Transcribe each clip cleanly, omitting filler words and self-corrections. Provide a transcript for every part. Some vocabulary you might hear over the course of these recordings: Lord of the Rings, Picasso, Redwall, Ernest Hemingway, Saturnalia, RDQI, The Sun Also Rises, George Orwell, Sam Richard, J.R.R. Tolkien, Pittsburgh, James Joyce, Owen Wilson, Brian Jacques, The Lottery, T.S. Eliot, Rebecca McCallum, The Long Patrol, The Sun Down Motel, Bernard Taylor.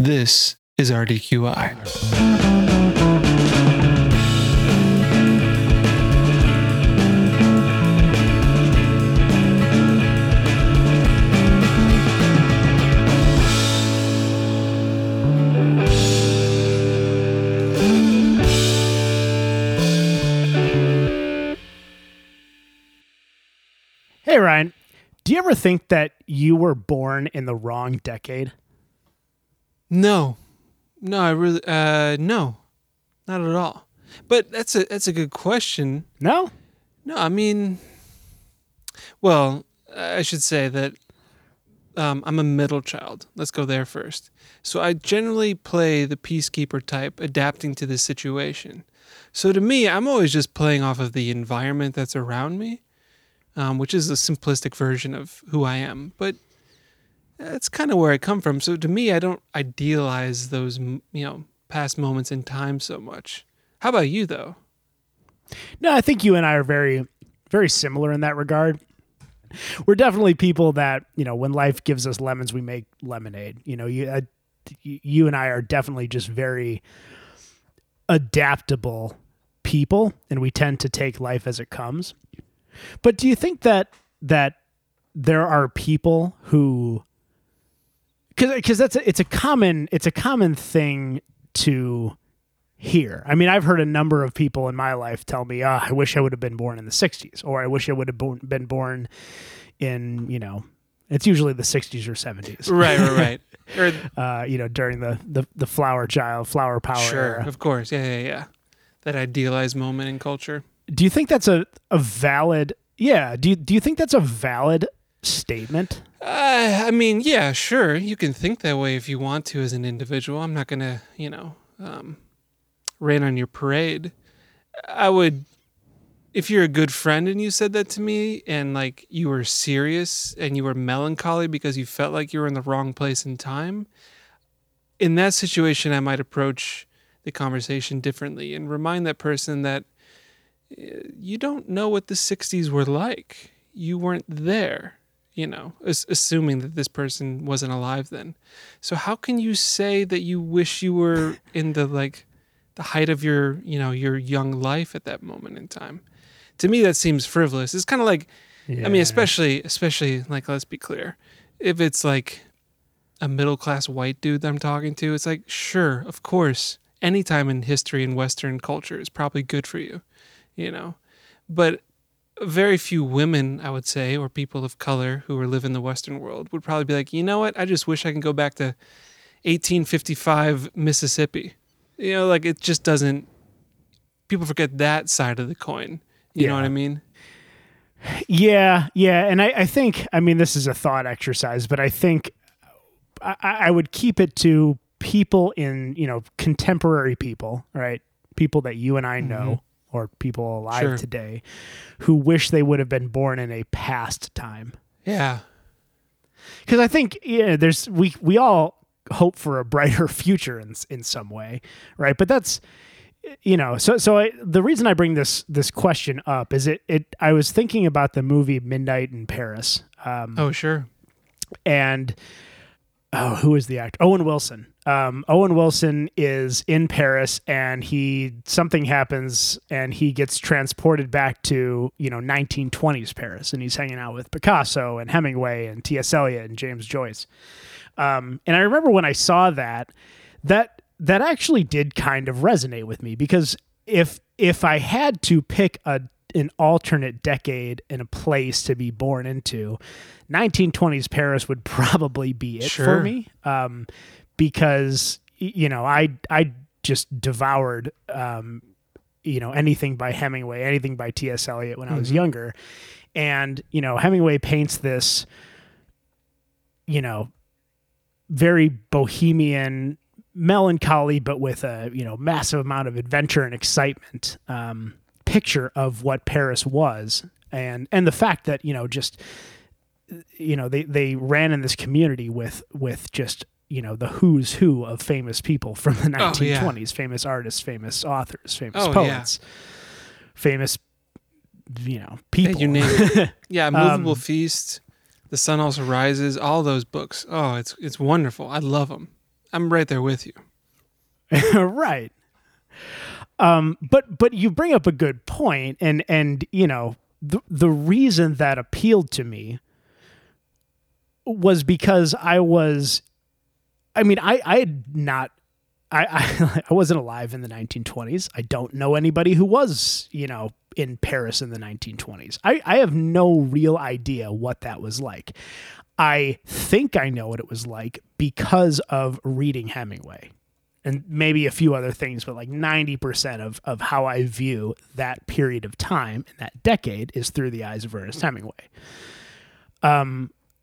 This is RDQI. Hey, Ryan, do you ever think that you were born in the wrong decade? No, I really, no, not at all. But that's a good question. No, I mean, well, I should say that I'm a middle child. Let's go there first. So I generally play the peacekeeper type, adapting to the situation. So to me, I'm always just playing off of the environment that's around me, which is a simplistic version of who I am, but that's kind of where I come from. So to me, I don't idealize those, past moments in time so much. How about you, though? No, I think you and I are very, very similar in that regard. We're definitely people that, when life gives us lemons, we make lemonade. You and I are definitely just very adaptable people, and we tend to take life as it comes. But do you think that there are people who... Because it's a common thing to hear. I mean, I've heard a number of people in my life tell me, I wish I would have been born in the 60s, or I wish I would have been born in, it's usually the 60s or 70s. Right. Or, during the flower power era. Sure, of course. Yeah. That idealized moment in culture. Do you think that's a valid... Yeah, do you think that's a valid statement? I mean, yeah, sure. You can think that way if you want to as an individual. I'm not going to, rain on your parade. I would, if you're a good friend and you said that to me and like you were serious and you were melancholy because you felt like you were in the wrong place in time, in that situation, I might approach the conversation differently and remind that person that you don't know what the 60s were like. You weren't there. Assuming that this person wasn't alive then. So how can you say that you wish you were in the height of your, your young life at that moment in time? To me, that seems frivolous. It's kind of like, yeah. I mean, especially like, let's be clear. If it's like a middle-class white dude that I'm talking to, it's like, sure, of course, any time in history and Western culture is probably good for you, but very few women, I would say, or people of color who live in the Western world would probably be like, you know what? I just wish I can go back to 1855 Mississippi. It just doesn't, people forget that side of the coin. You know what I mean? Yeah. And I think, I mean, this is a thought exercise, but I think I would keep it to people in, contemporary people, right? People that you and I know. Mm-hmm. Or people alive today who wish they would have been born in a past time. Yeah. Because I think, there's we all hope for a brighter future in some way, right? But that's, so the reason I bring this question up is I was thinking about the movie Midnight in Paris. Oh, sure. And, who is the actor? Owen Wilson. Owen Wilson is in Paris and something happens and he gets transported back to, 1920s Paris, and he's hanging out with Picasso and Hemingway and T.S. Eliot and James Joyce. And I remember when I saw that actually did kind of resonate with me, because if I had to pick an alternate decade and a place to be born into, 1920s Paris would probably be it for me. Because, I just devoured, anything by Hemingway, anything by T.S. Eliot when I was younger. And, Hemingway paints this, very bohemian melancholy, but with a, massive amount of adventure and excitement, picture of what Paris was. And the fact that, they ran in this community with just, the who's who of famous people from the 1920s, famous artists, famous authors, famous poets, famous, people. Hey, you name it. Yeah, Movable Feast, The Sun Also Rises, all those books. Oh, it's wonderful. I love them. I'm right there with you. Right. But you bring up a good point, and you know, the reason that appealed to me was because I wasn't alive in the 1920s. I don't know anybody who was, you know, in Paris in the 1920s. I have no real idea what that was like. I think I know what it was like because of reading Hemingway and maybe a few other things, but like 90% of how I view that period of time and that decade is through the eyes of Ernest Hemingway.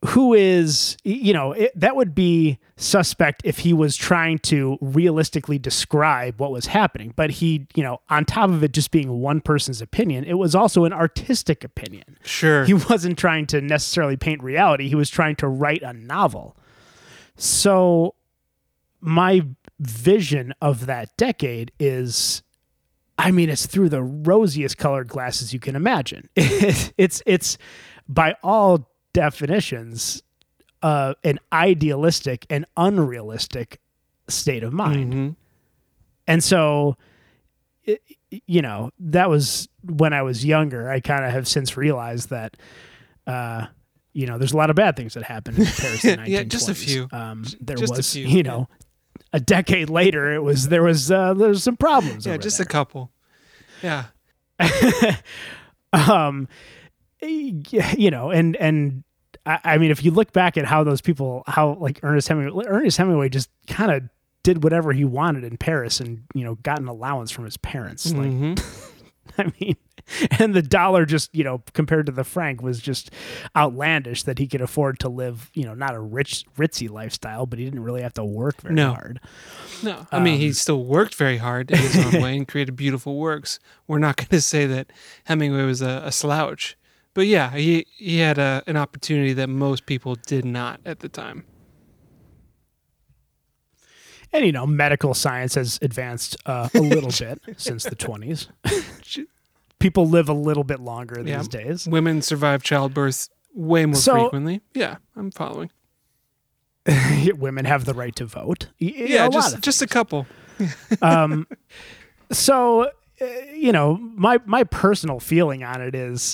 Who is, you know, that would be suspect if he was trying to realistically describe what was happening. But he, you know, on top of it just being one person's opinion, it was also an artistic opinion. Sure. He wasn't trying to necessarily paint reality. He was trying to write a novel. So my vision of that decade is... I mean, it's through the rosiest colored glasses you can imagine. It's by all definitions, an idealistic and unrealistic state of mind. Mm-hmm. And so, you know, that was when I was younger. I kind of have since realized that, you know, there's a lot of bad things that happened in Paris in the 1920s. Yeah, just a few. You know, a decade later, there was some problems. Yeah, just there. A couple. Yeah. You know, and I mean, if you look back at how those people, how like Ernest Hemingway just kind of did whatever he wanted in Paris and, you know, got an allowance from his parents. Like, mm-hmm. I mean, and the dollar just, you know, compared to the franc was just outlandish that he could afford to live, you know, not a rich, ritzy lifestyle, but he didn't really have to work very hard. No, I mean, he still worked very hard in his own way and created beautiful works. We're not going to say that Hemingway was a slouch. But yeah, he had an opportunity that most people did not at the time. And, you know, medical science has advanced a little bit since the 1920s. People live a little bit longer these days. Women survive childbirth way more frequently. Yeah, I'm following. Women have the right to vote. Yeah, just a couple. So, you know, my personal feeling on it is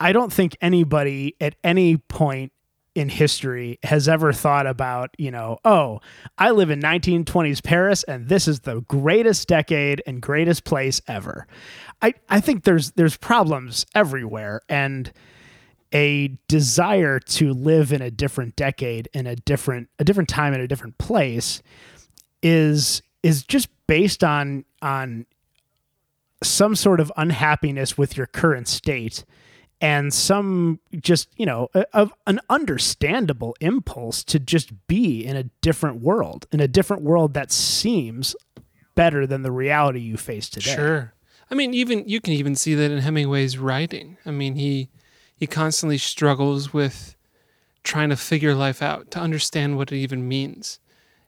I don't think anybody at any point in history has ever thought about, you know, oh, I live in 1920s Paris and this is the greatest decade and greatest place ever. I think there's problems everywhere, and a desire to live in a different decade and a different time in a different place is just based on some sort of unhappiness with your current state and some just, you know, of an understandable impulse to just be in a different world that seems better than the reality you face today. Sure. I mean, even you can even see that in Hemingway's writing. I mean, he constantly struggles with trying to figure life out, to understand what it even means.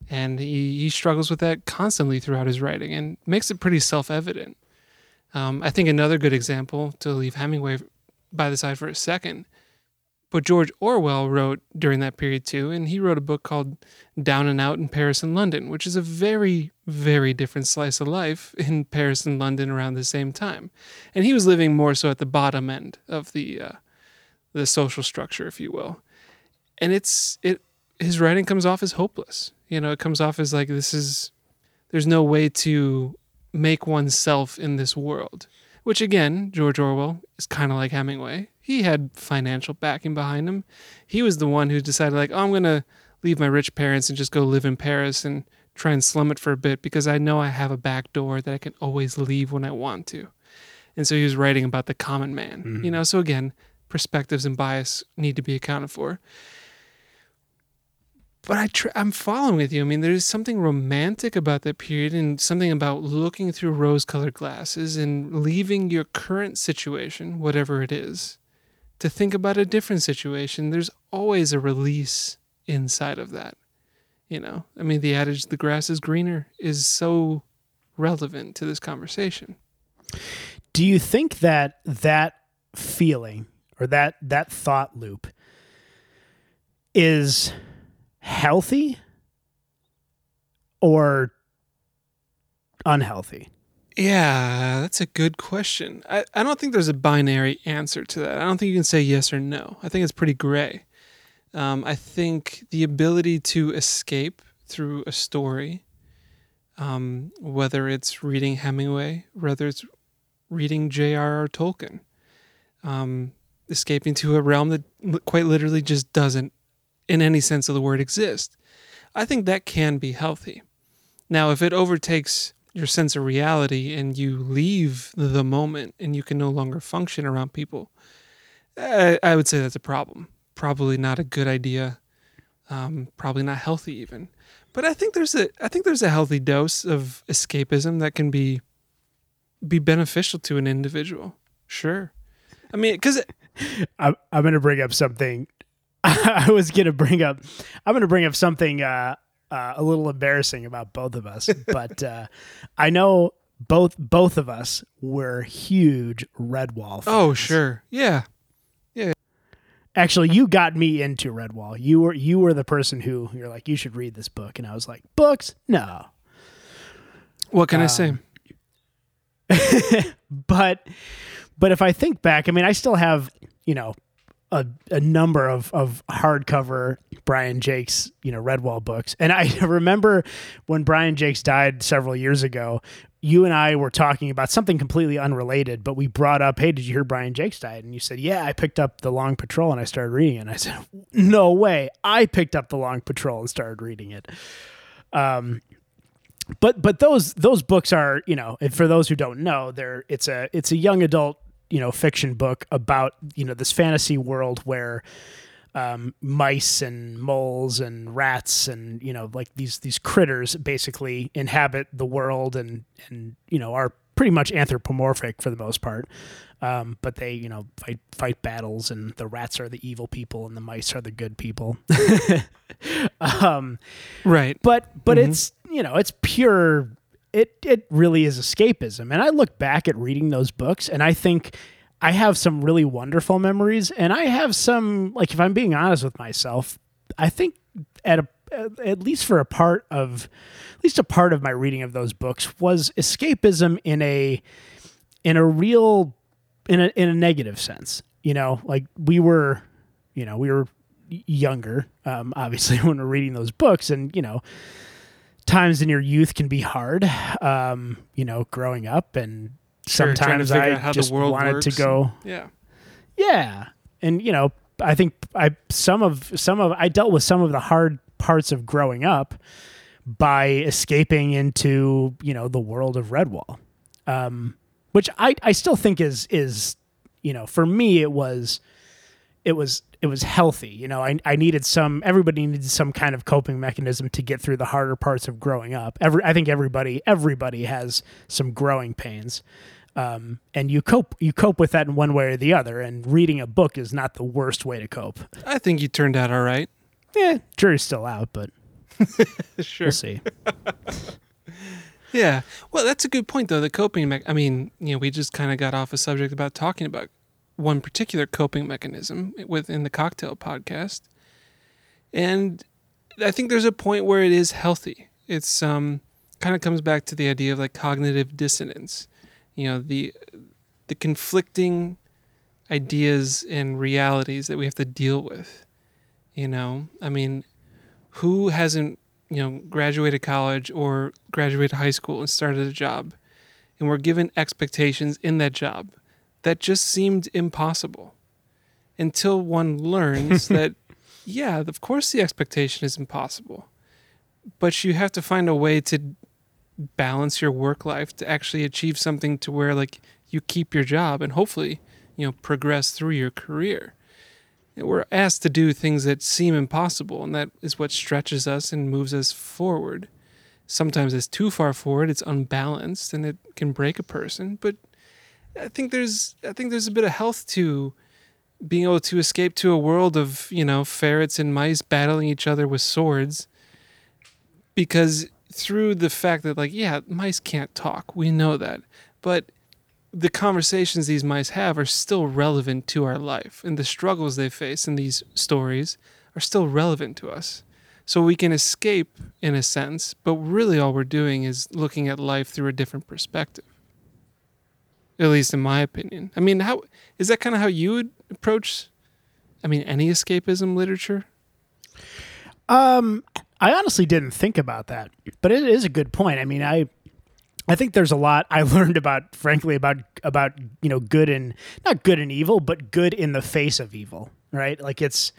And he struggles with that constantly throughout his writing and makes it pretty self-evident. I think another good example, to leave Hemingway by the side for a second, but George Orwell wrote during that period too, and he wrote a book called Down and Out in Paris and London, which is a very, very different slice of life in Paris and London around the same time. And he was living more so at the bottom end of the social structure, if you will. And his writing comes off as hopeless. You know, it comes off as like, there's no way to make oneself in this world, which again, George Orwell is kind of like Hemingway. He had financial backing behind him. He was the one who decided like, oh, I'm going to leave my rich parents and just go live in Paris and try and slum it for a bit because I know I have a back door that I can always leave when I want to. And so he was writing about the common man, mm-hmm. you know? So again, perspectives and bias need to be accounted for. But I'm following with you. I mean, there's something romantic about that period and something about looking through rose-colored glasses and leaving your current situation, whatever it is, to think about a different situation. There's always a release inside of that, you know? I mean, the adage, the grass is greener, is so relevant to this conversation. Do you think that that feeling or that thought loop is... healthy or unhealthy? Yeah, that's a good question. I don't think there's a binary answer to that. I don't think you can say yes or no. I think it's pretty gray. I think the ability to escape through a story, whether it's reading Hemingway, whether it's reading J.R.R. Tolkien, escaping to a realm that quite literally just doesn't, in any sense of the word, exist, I think that can be healthy. Now, if it overtakes your sense of reality and you leave the moment and you can no longer function around people, I would say that's a problem. Probably not a good idea. Probably not healthy even. But I think there's a healthy dose of escapism that can be beneficial to an individual. Sure. I mean, because I'm going to bring up something. I'm going to bring up something a little embarrassing about both of us, but I know both of us were huge Redwall fans. Oh, sure. Yeah. Yeah. Actually, you got me into Redwall. You were the person who you're like, you should read this book. And I was like, books? No. What can I say? But if I think back, I mean, I still have, you know, a number of hardcover Brian Jacques, you know, Redwall books. And I remember when Brian Jacques died several years ago, you and I were talking about something completely unrelated, but we brought up, hey, did you hear Brian Jacques died? And you said, yeah, I picked up The Long Patrol and I started reading it. And I said, no way. I picked up The Long Patrol and started reading it. But those books are, you know, and for those who don't know, it's a young adult, you know, fiction book about, you know, this fantasy world where mice and moles and rats and, you know, like these critters basically inhabit the world and you know, are pretty much anthropomorphic for the most part. But they, you know, fight battles, and the rats are the evil people and the mice are the good people. Right. But mm-hmm. It's, you know, it's pure. It really is escapism. And I look back at reading those books and I think I have some really wonderful memories, and I have some, like, if I'm being honest with myself, I think at least a part of my reading of those books was escapism in a negative sense. You know, like we were younger, obviously, when we're reading those books, and, you know, times in your youth can be hard, you know, growing up, and sure, sometimes I just wanted to go. Yeah. And, you know, I think I dealt with some of the hard parts of growing up by escaping into, you know, the world of Redwall, which I still think is, you know, for me, it was healthy. You know, I needed everybody needed some kind of coping mechanism to get through the harder parts of growing up. I think everybody has some growing pains. And you cope with that in one way or the other. And reading a book is not the worst way to cope. I think you turned out all right. Yeah. Jury's still out, but sure. We'll see. Yeah. Well, that's a good point though. The coping I mean, you know, we just kind of got off a subject about talking about one particular coping mechanism within the Cocktail Podcast. And I think there's a point where it is healthy. It's kind of comes back to the idea of like cognitive dissonance, you know, the conflicting ideas and realities that we have to deal with, you know? I mean, who hasn't, you know, graduated college or graduated high school and started a job, and we're given expectations in that job that just seemed impossible until one learns that, yeah, of course the expectation is impossible, but you have to find a way to balance your work life to actually achieve something to where, like, you keep your job and hopefully, you know, progress through your career. And we're asked to do things that seem impossible, and that is what stretches us and moves us forward. Sometimes it's too far forward, it's unbalanced, and it can break a person, but I think there's a bit of health to being able to escape to a world of, you know, ferrets and mice battling each other with swords, because through the fact that, like, yeah, mice can't talk, we know that, but the conversations these mice have are still relevant to our life, and the struggles they face in these stories are still relevant to us. So we can escape, in a sense, but really all we're doing is looking at life through a different perspective. At least in my opinion. I mean, how is that kind of how you would approach, I mean, any escapism literature? I honestly didn't think about that, but it is a good point. I mean, I think there's a lot I learned about, frankly, about, you know, good and not good and evil, but good in the face of evil, right? Like it's,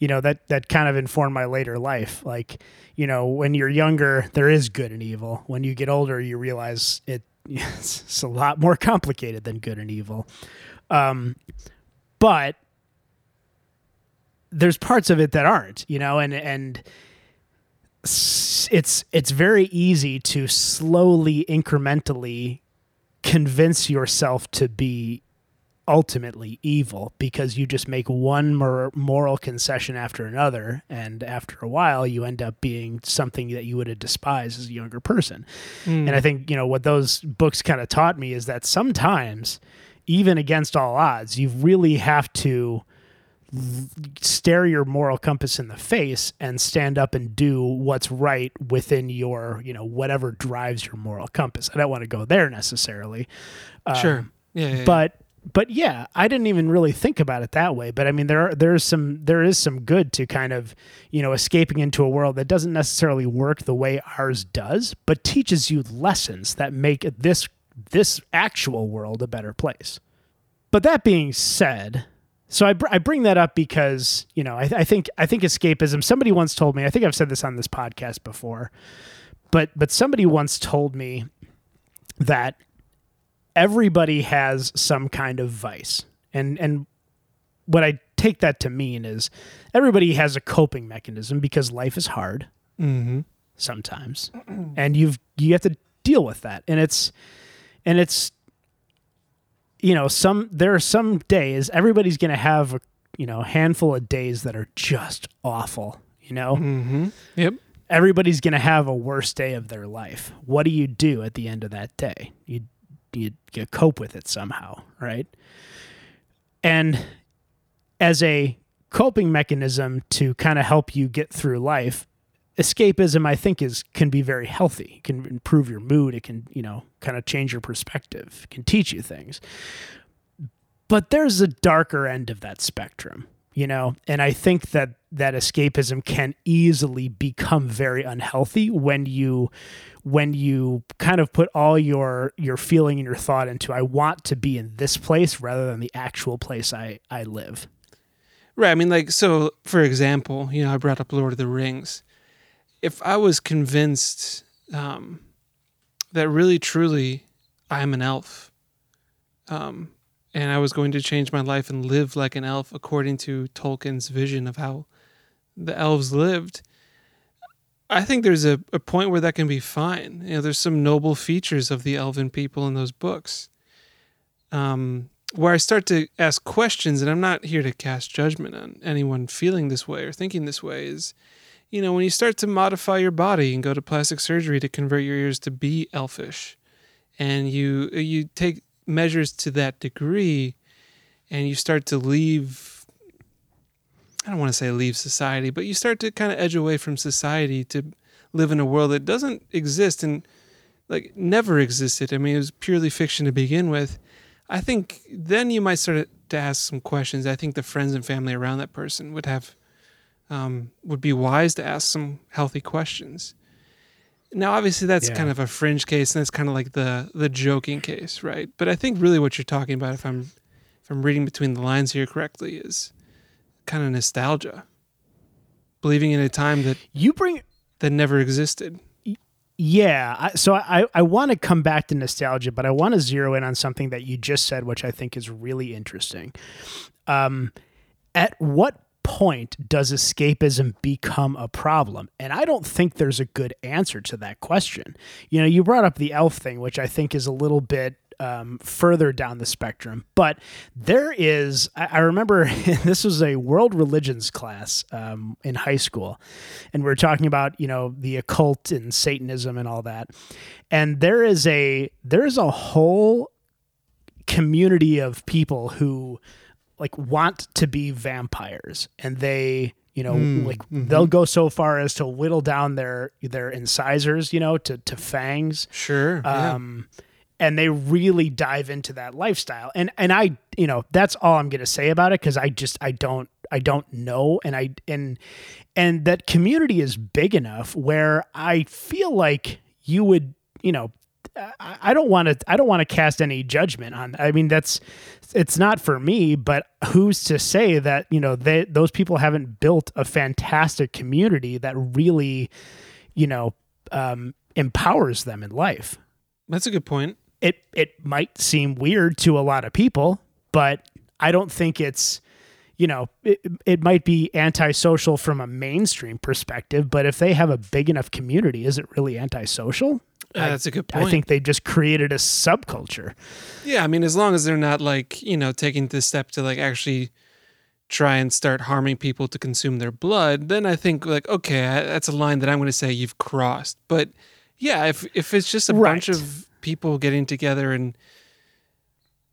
you know, that kind of informed my later life. Like, you know, when you're younger, there is good and evil. When you get older, you realize it's a lot more complicated than good and evil. But there's parts of it that aren't, you know, and it's very easy to slowly, incrementally convince yourself to be ultimately evil because you just make one moral concession after another, and after a while you end up being something that you would have despised as a younger person. And I think, you know, what those books kind of taught me is that sometimes, even against all odds, you really have to stare your moral compass in the face and stand up and do what's right within your, you know, whatever drives your moral compass. I don't want to go there necessarily. Sure. Yeah. But yeah, I didn't even really think about it that way. But I mean, there is some good to kind of, you know, escaping into a world that doesn't necessarily work the way ours does, but teaches you lessons that make this actual world a better place. But that being said, so I bring that up because, you know, I think escapism, somebody once told me, I think I've said this on this podcast before, but somebody once told me that everybody has some kind of vice. And what I take that to mean is everybody has a coping mechanism because life is hard sometimes. And you have to deal with that. And it's you know, there are some days, everybody's going to have, you know, a handful of days that are just awful, you know? Mm-hmm. Yep. Everybody's going to have a worst day of their life. What do you do at the end of that day? You cope with it somehow, right? And as a coping mechanism to kind of help you get through life, escapism, I think, can be very healthy. It can improve your mood. It can, you know, kind of change your perspective. It can teach you things. But there's a darker end of that spectrum, you know? And I think that escapism can easily become very unhealthy when you kind of put all your feeling and your thought into, I want to be in this place rather than the actual place I live. Right. I mean, like, so, for example, you know, I brought up Lord of the Rings. If I was convinced that really, truly, I'm an elf, and I was going to change my life and live like an elf according to Tolkien's vision of how the elves lived, I think there's a point where that can be fine. You know, there's some noble features of the elven people in those books, where I start to ask questions, and I'm not here to cast judgment on anyone feeling this way or thinking this way, is, you know, when you start to modify your body and go to plastic surgery to convert your ears to be elfish, and you take measures to that degree, and you start to leave, I don't want to say leave society, but you start to kind of edge away from society to live in a world that doesn't exist and, like, never existed. I mean, it was purely fiction to begin with. I think then you might start to ask some questions. I think the friends and family around that person would have... would be wise to ask some healthy questions. Now, obviously, that's kind of a fringe case, and that's kind of like the joking case, right? But I think really what you're talking about, if I'm reading between the lines here correctly, is kind of nostalgia, believing in a time that that never existed. Yeah, so I want to come back to nostalgia, but I want to zero in on something that you just said, which I think is really interesting. At what point does escapism become a problem? And I don't think there's a good answer to that question. You know, you brought up the elf thing, which I think is a little bit further down the spectrum, but there is, I remember this was a world religions class in high school, and we're talking about, you know, the occult and Satanism and all that. And there's a whole community of people who, like, want to be vampires, and they you know, they'll go so far as to whittle down their incisors, you know, to fangs. Sure. And they really dive into that lifestyle. And I, you know, that's all I'm going to say about it. Cause I don't know. And that community is big enough where I feel like you would, you know, I don't want to cast any judgment on. I mean, it's not for me, but who's to say that, you know, those people haven't built a fantastic community that really, you know, empowers them in life. That's a good point. It might seem weird to a lot of people, but I don't think it's, you know, it might be antisocial from a mainstream perspective, but if they have a big enough community, is it really antisocial? That's a good point. I think they just created a subculture. Yeah, I mean, as long as they're not, like, you know, taking this step to, like, actually try and start harming people to consume their blood, then I think, like, okay, that's a line that I'm going to say you've crossed. But yeah, if it's just a bunch of people getting together and,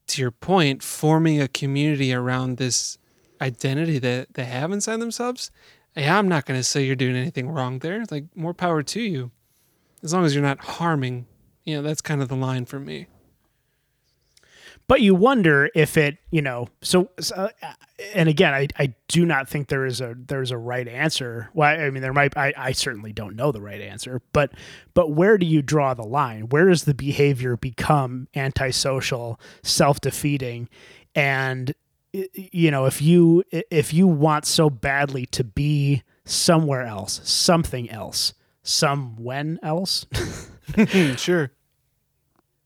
to your point, forming a community around this identity that they have inside themselves, yeah, I'm not going to say you're doing anything wrong there. Like, more power to you. As long as you're not harming, you know, that's kind of the line for me. But you wonder if it, you know, so and again, I do not think there's a right answer. Well, I mean, there might, I certainly don't know the right answer, but where do you draw the line? Where does the behavior become antisocial, self-defeating? And, you know, if you want so badly to be somewhere else, something else, someone else, sure,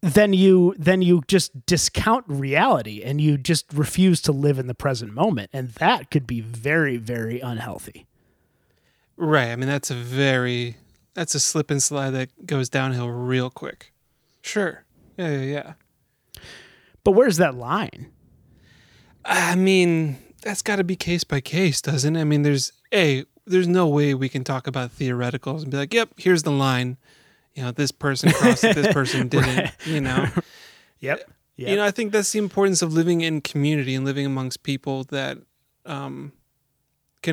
then you just discount reality and you just refuse to live in the present moment, and that could be very, very unhealthy. Right. I mean, that's a slip and slide that goes downhill real quick. Sure. Yeah. But where's that line? I mean, that's got to be case by case, doesn't it? I mean, there's no way we can talk about theoreticals and be like, yep, here's the line. You know, this person crossed it, this person didn't, right. You know. Yep. You know, I think that's the importance of living in community and living amongst people that can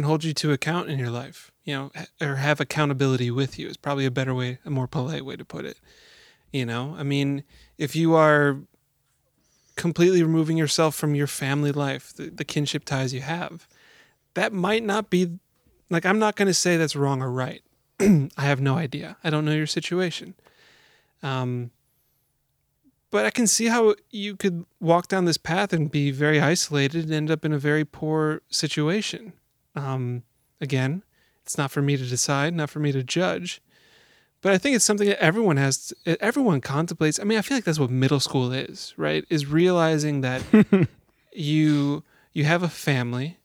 hold you to account in your life, you know, or have accountability with you is probably a better way, a more polite way to put it. You know, I mean, if you are completely removing yourself from your family life, the kinship ties you have, that might not be... Like, I'm not going to say that's wrong or right. I have no idea. I don't know your situation. But I can see how you could walk down this path and be very isolated and end up in a very poor situation. Again, it's not for me to decide, not for me to judge. But I think it's something that everyone contemplates. I mean, I feel like that's what middle school is, right? Is realizing that you have a family,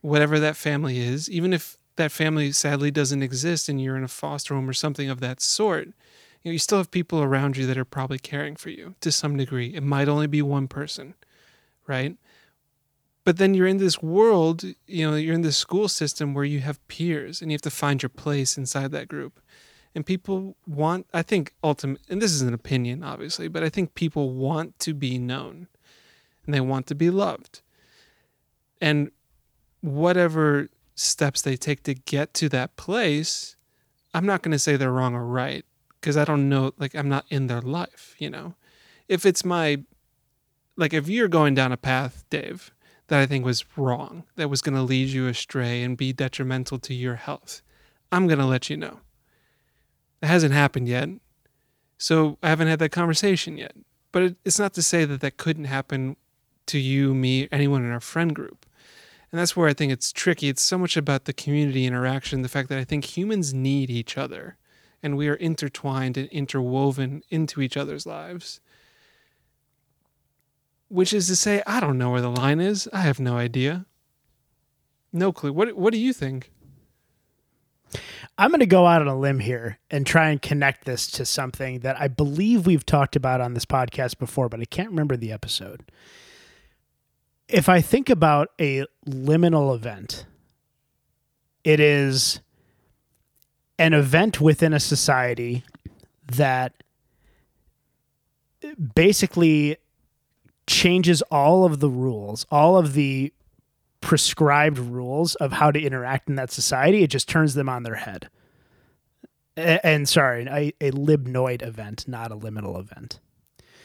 whatever that family is, even if that family sadly doesn't exist and you're in a foster home or something of that sort, you know, you still have people around you that are probably caring for you to some degree. It might only be one person, right? But then you're in this world, you know, you're in this school system where you have peers and you have to find your place inside that group. And people want, I think, and this is an opinion, obviously, but I think people want to be known and they want to be loved. And whatever steps they take to get to that place, I'm not going to say they're wrong or right because I don't know, like, I'm not in their life, you know? If it's if you're going down a path, Dave, that I think was wrong, that was going to lead you astray and be detrimental to your health, I'm going to let you know. It hasn't happened yet, so I haven't had that conversation yet. But it's not to say that couldn't happen to you, me, anyone in our friend group. And that's where I think it's tricky. It's so much about the community interaction, the fact that I think humans need each other and we are intertwined and interwoven into each other's lives. Which is to say, I don't know where the line is. I have no idea. No clue. What do you think? I'm going to go out on a limb here and try and connect this to something that I believe we've talked about on this podcast before, but I can't remember the episode. If I think about a liminal event, it is an event within a society that basically changes all of the rules, all of the prescribed rules of how to interact in that society. It just turns them on their head. And sorry, a Libnoid event, not a liminal event.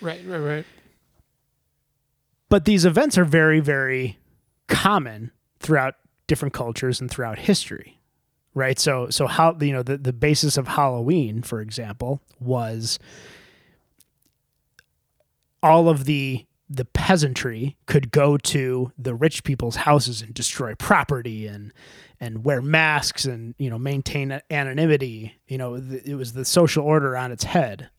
Right. But these events are very, very common throughout different cultures and throughout history, right? So how, you know, the basis of Halloween, for example, was all of the peasantry could go to the rich people's houses and destroy property and wear masks and, you know, maintain anonymity. You know, it was the social order on its head.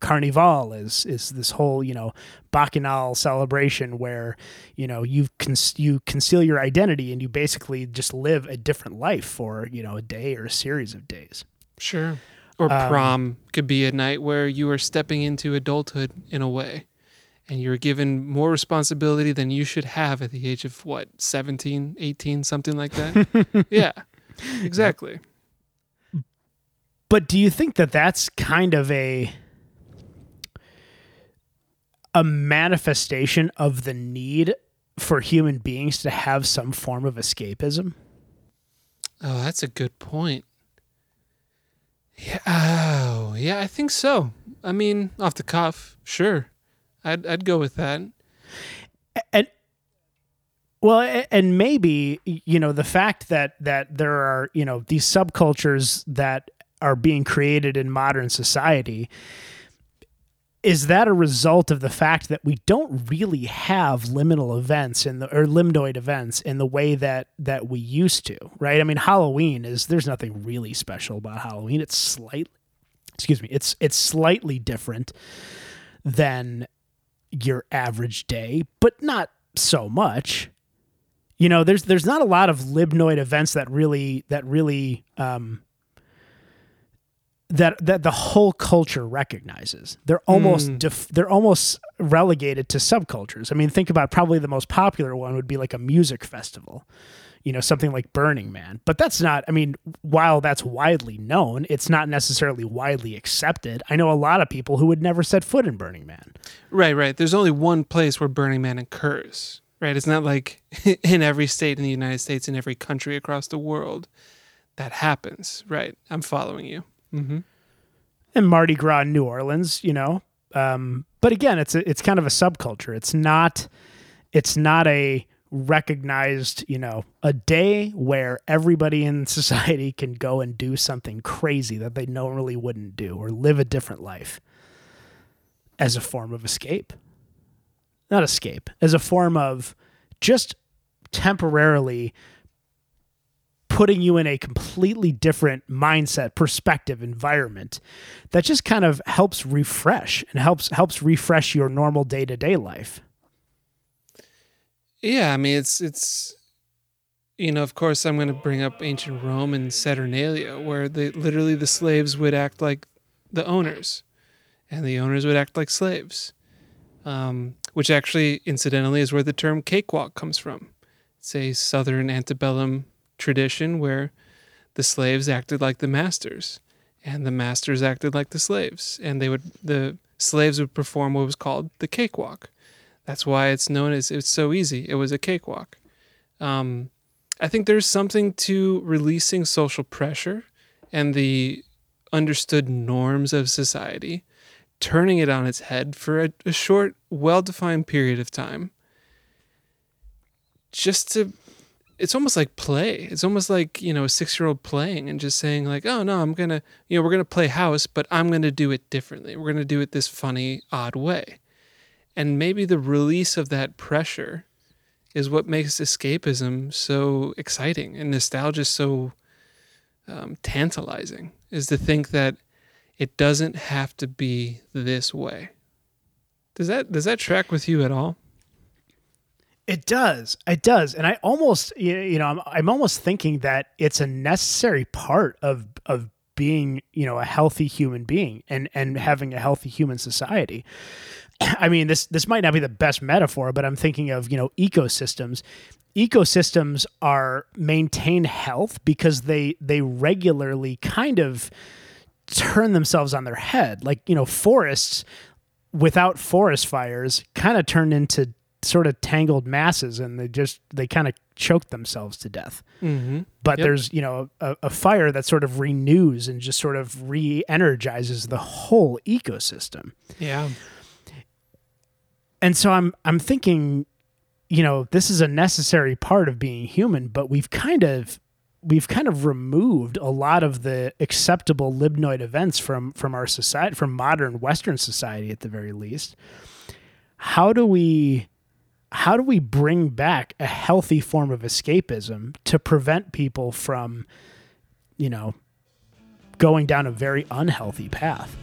Carnival is this whole, you know, bacchanal celebration where, you know, you conceal your identity and you basically just live a different life for, you know, a day or a series of days. Sure. Or prom could be a night where you are stepping into adulthood in a way. And you're given more responsibility than you should have at the age of, 17, 18, something like that? Yeah, exactly. But do you think that that's kind of a manifestation of the need for human beings to have some form of escapism? Oh, that's a good point. Yeah, oh, yeah, I think so. I mean, off the cuff, sure. I'd go with that. And maybe, you know, the fact that there are, you know, these subcultures that are being created in modern society, is that a result of the fact that we don't really have liminal events or limnoid events in the way that we used to, right? I mean, there's nothing really special about Halloween. It's slightly different than your average day, but not so much. You know, there's not a lot of Libnoid events that the whole culture recognizes. They're almost they're almost relegated to subcultures. I mean, think about probably the most popular one would be like a music festival, you know, something like Burning Man. But that's not, I mean, while that's widely known, it's not necessarily widely accepted. I know a lot of people who would never set foot in Burning Man. Right. There's only one place where Burning Man occurs, right? It's not like in every state in the United States, in every country across the world that happens, right? I'm following you. Mm-hmm. And Mardi Gras in New Orleans, you know. But again, it's kind of a subculture. It's not a recognized, you know, a day where everybody in society can go and do something crazy that they normally wouldn't do or live a different life as a form of escape. Not escape, as a form of just temporarily putting you in a completely different mindset, perspective, environment that just kind of helps refresh and helps refresh your normal day-to-day life. Yeah, I mean, it's you know, of course, I'm going to bring up ancient Rome and Saturnalia, where literally the slaves would act like the owners, and the owners would act like slaves, which actually, incidentally, is where the term cakewalk comes from. It's a southern antebellum tradition where the slaves acted like the masters, and the masters acted like the slaves, and the slaves would perform what was called the cakewalk. That's why it's known as It's So Easy. It was a cakewalk. I think there's something to releasing social pressure and the understood norms of society, turning it on its head for a short, well-defined period of time. It's almost like play. It's almost like, you know, a 6-year-old playing and just saying like, oh no, we're going to play house, but I'm going to do it differently. We're going to do it this funny, odd way. And maybe the release of that pressure is what makes escapism so exciting and nostalgia so tantalizing, is to think that it doesn't have to be this way. Does that track with you at all? It does. And I almost, you know, I'm almost thinking that it's a necessary part of being, you know, a healthy human being and having a healthy human society. I mean, this might not be the best metaphor, but I'm thinking of, you know, ecosystems. Ecosystems maintain health because they regularly kind of turn themselves on their head. Like, you know, forests without forest fires kind of turned into sort of tangled masses, and they kind of choked themselves to death. Mm-hmm. But there's, you know, a fire that sort of renews and just sort of re-energizes the whole ecosystem. Yeah. And so I'm thinking, you know, this is a necessary part of being human, but we've kind of removed a lot of the acceptable Libnoid events from our society, from modern Western society at the very least. How do we bring back a healthy form of escapism to prevent people from, you know, going down a very unhealthy path?